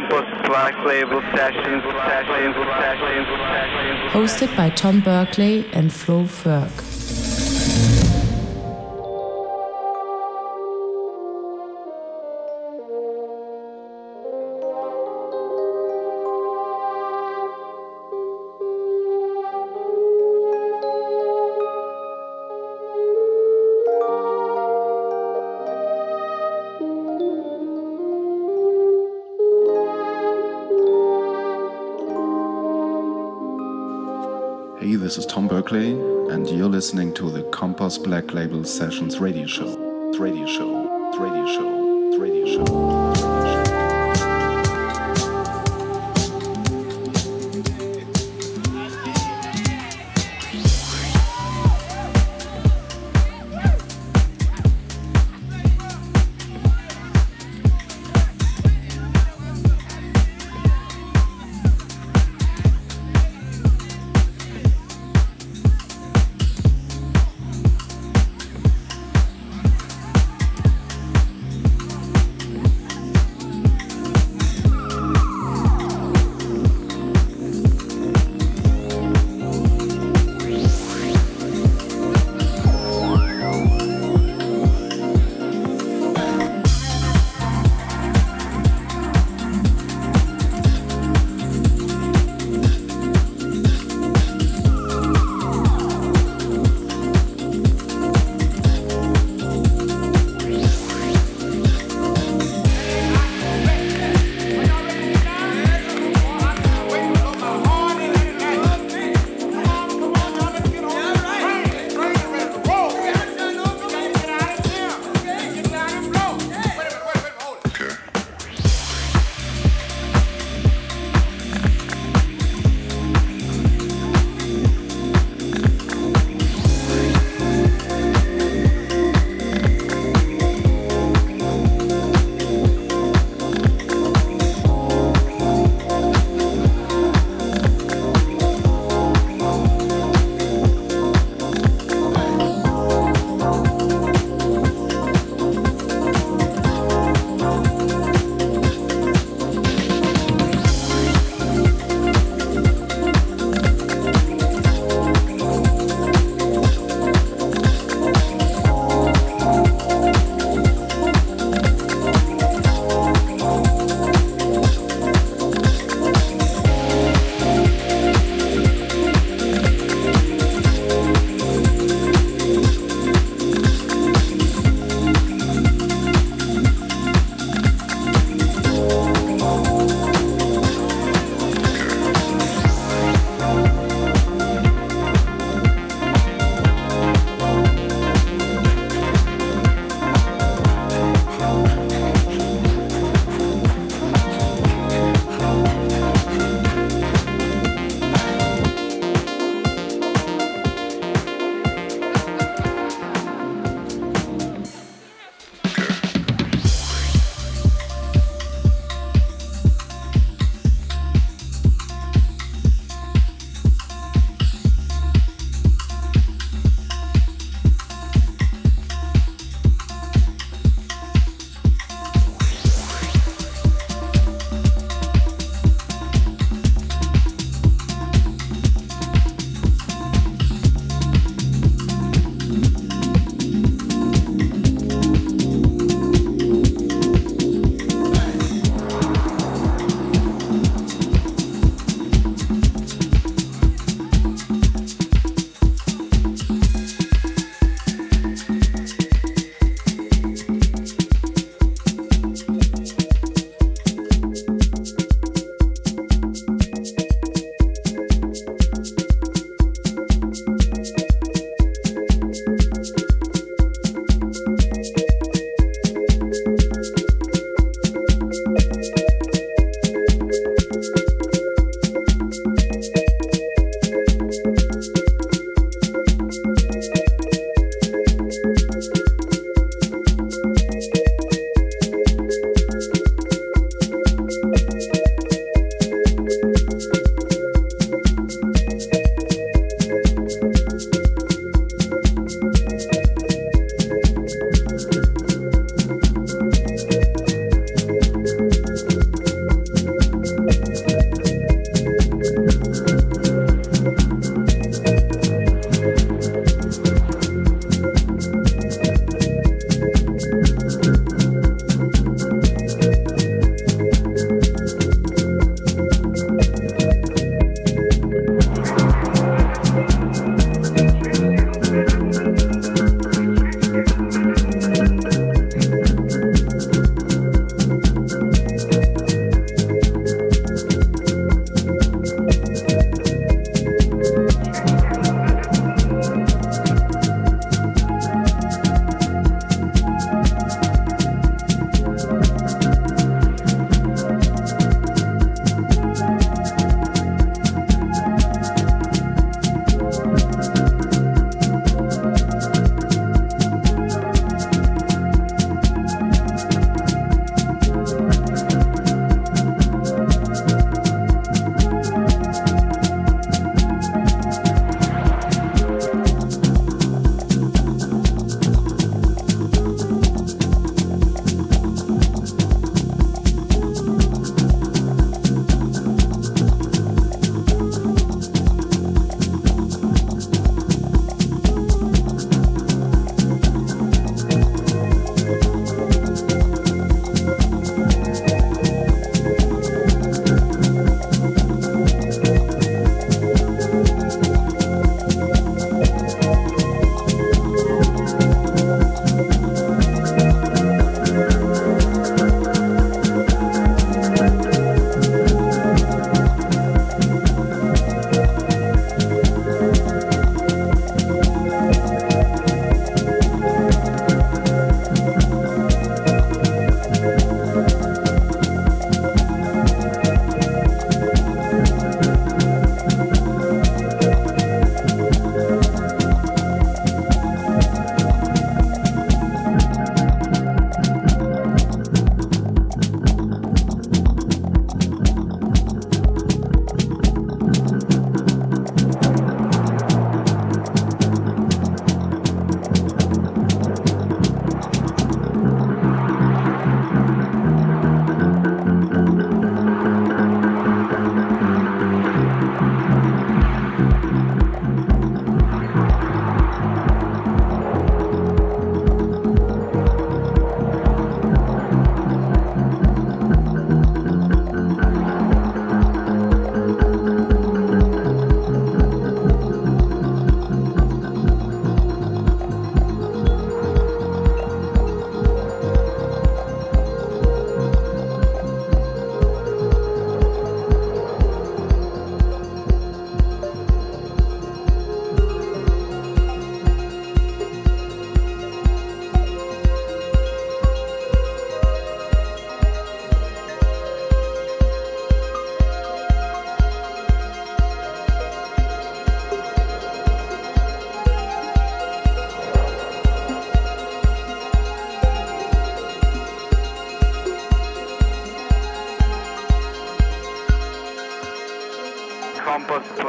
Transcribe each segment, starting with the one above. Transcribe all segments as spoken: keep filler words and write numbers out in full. Compass Black Label Sessions, Sessions, Sessions, Sessions. Hosted by Tom Barclay and Flo Ferk. This is Tom Barclay, and you're listening to the Compass Black Label Sessions Radio Show. Radio Show. Radio Show. Radio Show.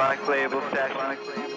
Black Label Sessions.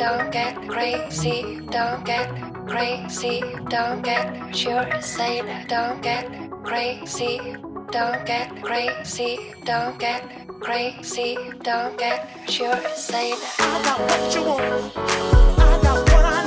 don't get crazy, don't get crazy, don't get sure, say don't get crazy, don't get crazy, don't get crazy, don't get sure, say I got what you want, I got what I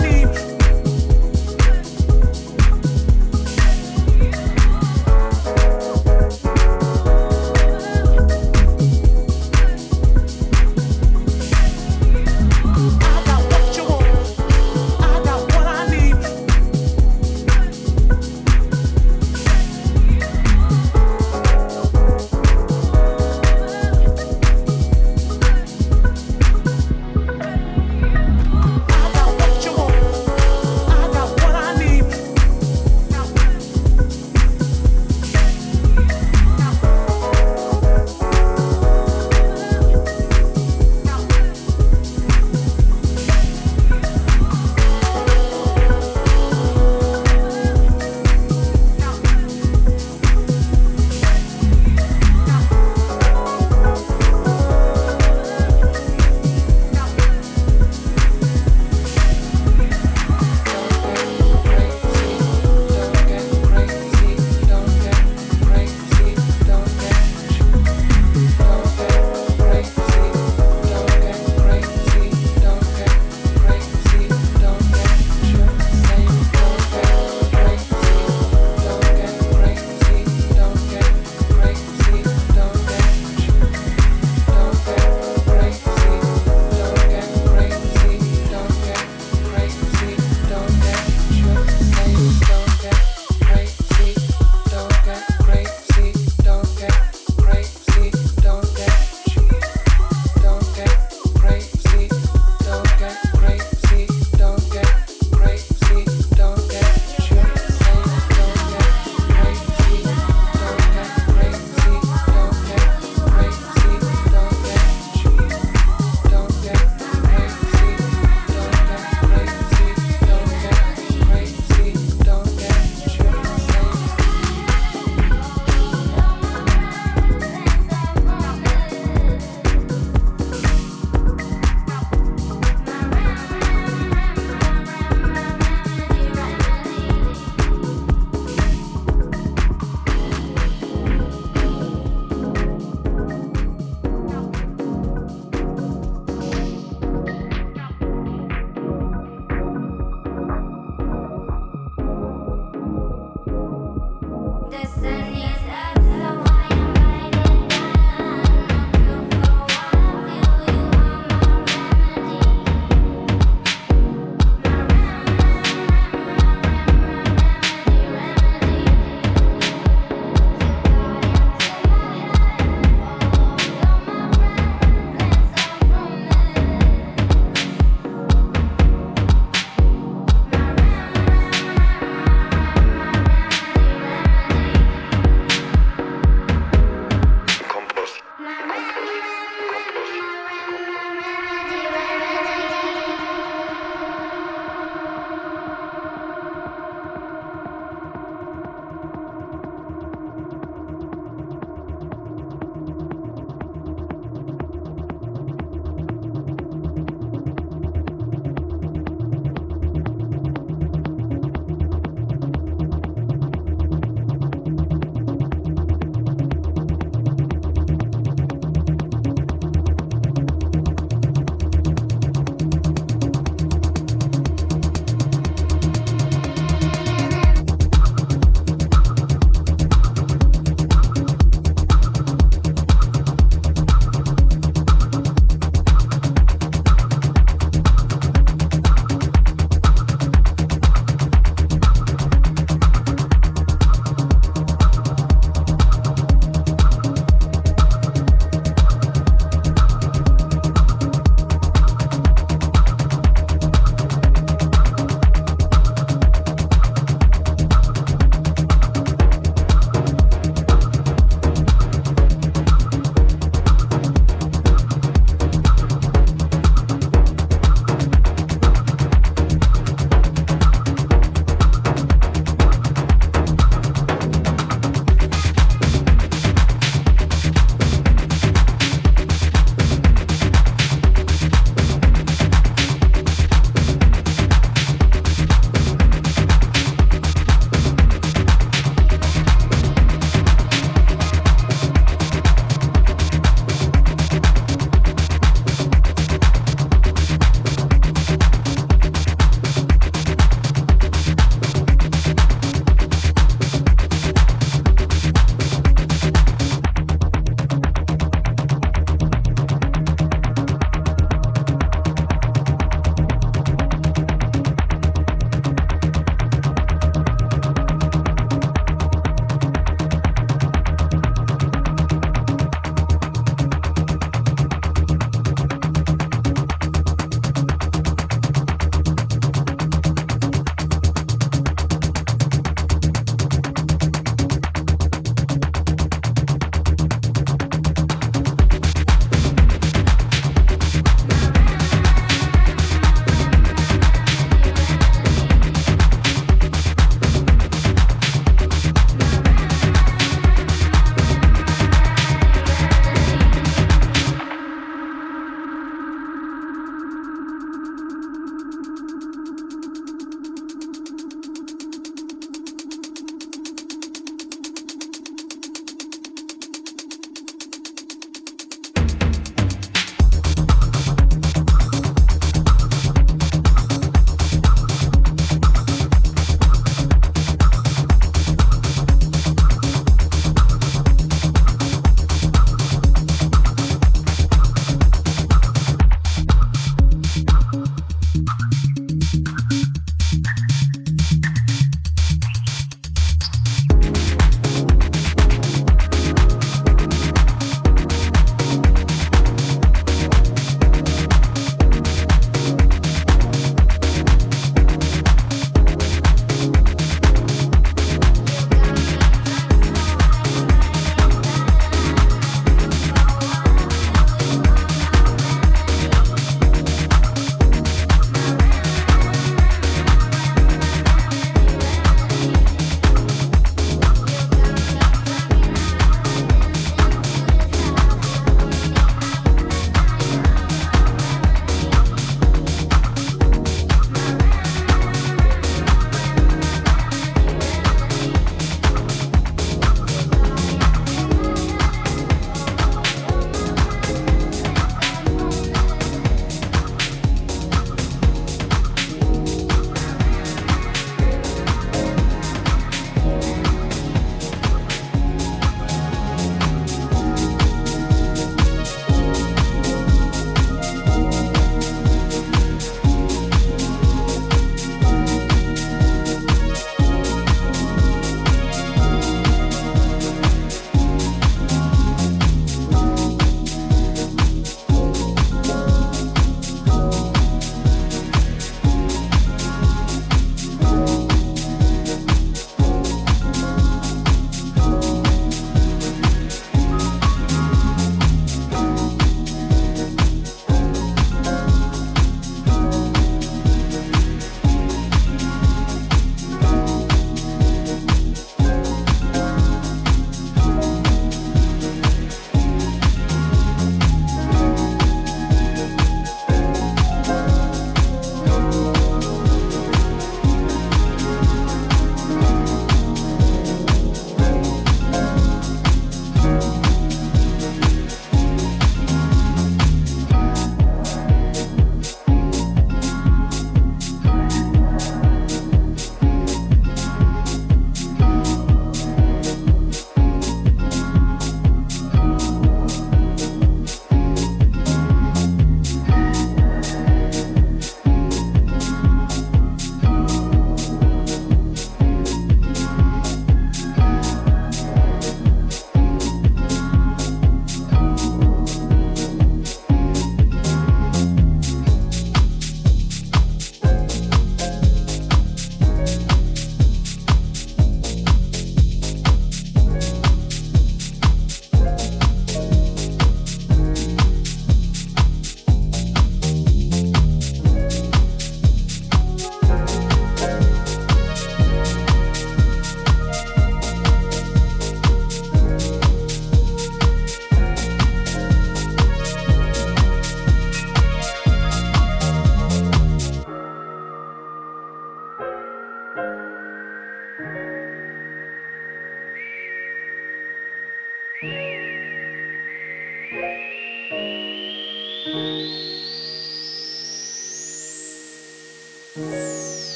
need.